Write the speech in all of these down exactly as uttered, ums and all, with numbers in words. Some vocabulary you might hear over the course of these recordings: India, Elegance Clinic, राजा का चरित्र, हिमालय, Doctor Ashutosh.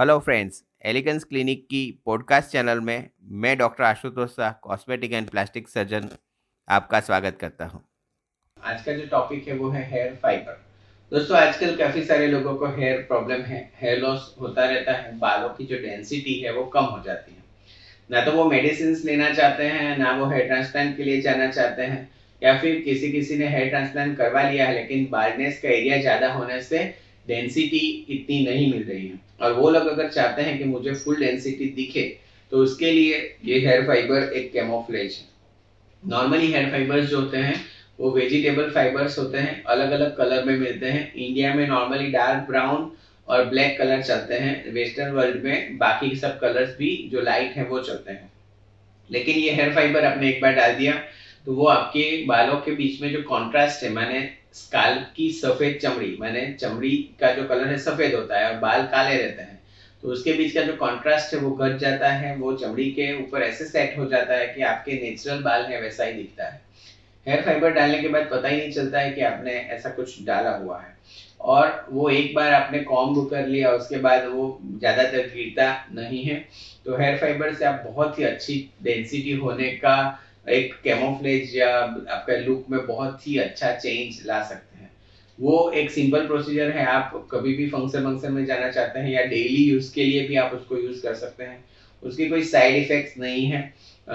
Hello friends, Elegance Clinic की podcast channel में मैं doctor Ashutosh Shah, cosmetic and plastic surgeon, आपका स्वागत करता हूं। आज का जो टॉपिक है वो है हेयर फाइबर। दोस्तों, आजकल काफ़ी सारे लोगों को हेयर प्रॉब्लम है, हेयर लॉस होता रहता है, बालों की जो डेंसिटी है वो कम हो जाती है। ना तो वो मेडिसिन लेना चाहते हैं, ना वो हेयर ट्रांसप्लांट के लिए जाना चाहते हैं, या फिर किसी किसी ने हेयर ट्रांसप्लांट करवा लिया है लेकिन बार्नेस का एरिया ज़्यादा होने से डेंसिटी इतनी नहीं मिल रही है। और वो लोग अगर चाहते हैं कि मुझे फुल डेंसिटी दिखे तो उसके लिए ये हेयर फाइबर एक कैमोफ्लेज है। नॉर्मली हेयर फाइबर्स जो होते हैं वो वेजिटेबल फाइबर्स होते हैं, अलग अलग कलर में मिलते हैं। इंडिया में नॉर्मली डार्क ब्राउन और ब्लैक कलर चलते हैं, वेस्टर्न वर्ल्ड में बाकी सब कलर्स भी जो लाइट है वो चलते हैं। लेकिन ये हेयर फाइबर आपने एक बार डाल दिया तो वो आपके बालों के बीच में जो कॉन्ट्रास्ट है, माने स्काल्प की सफेद चमड़ी, माने चमड़ी का जो कलर है सफेद होता है और बाल काले रहते हैं, तो उसके बीच का जो कॉन्ट्रास्ट है वो घट जाता है। वो चमड़ी के ऊपर ऐसे सेट हो जाता है कि आपके नेचुरल बाल है वैसा ही दिखता है। हेयर फाइबर डालने के बाद पता ही नहीं चलता है कि आपने ऐसा कुछ डाला हुआ है। और वो एक बार आपने कॉम्ब कर लिया, उसके बाद वो ज़्यादातर गिरता नहीं है। तो हेयर फाइबर से आप बहुत ही अच्छी डेंसिटी होने का एक कैमोफ्लेज या आपका लुक में बहुत ही अच्छा चेंज ला सकते हैं। वो एक सिंपल प्रोसीजर है। आप कभी भी फंक्शन फंक्शन में जाना चाहते हैं या डेली यूज़ के लिए भी आप उसको यूज़ कर सकते हैं। उसकी कोई साइड इफ़ेक्ट्स नहीं है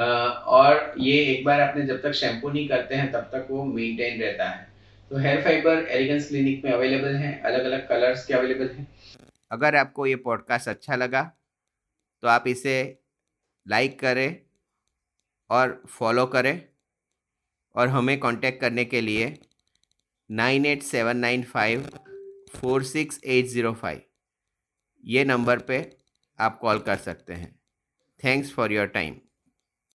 और ये एक बार आपने जब तक शैम्पू नहीं करते हैं तब तक वो मेंटेन रहता है। तो हेयर फाइबर एलिगेंस क्लिनिक में अवेलेबल है, अलग अलग कलर्स के अवेलेबल हैं। अगर आपको ये पॉडकास्ट अच्छा लगा तो आप इसे लाइक करें और फॉलो करें। और हमें कांटेक्ट करने के लिए nine eight seven nine five four six eight zero five ये नंबर पे आप कॉल कर सकते हैं। Thanks for your time.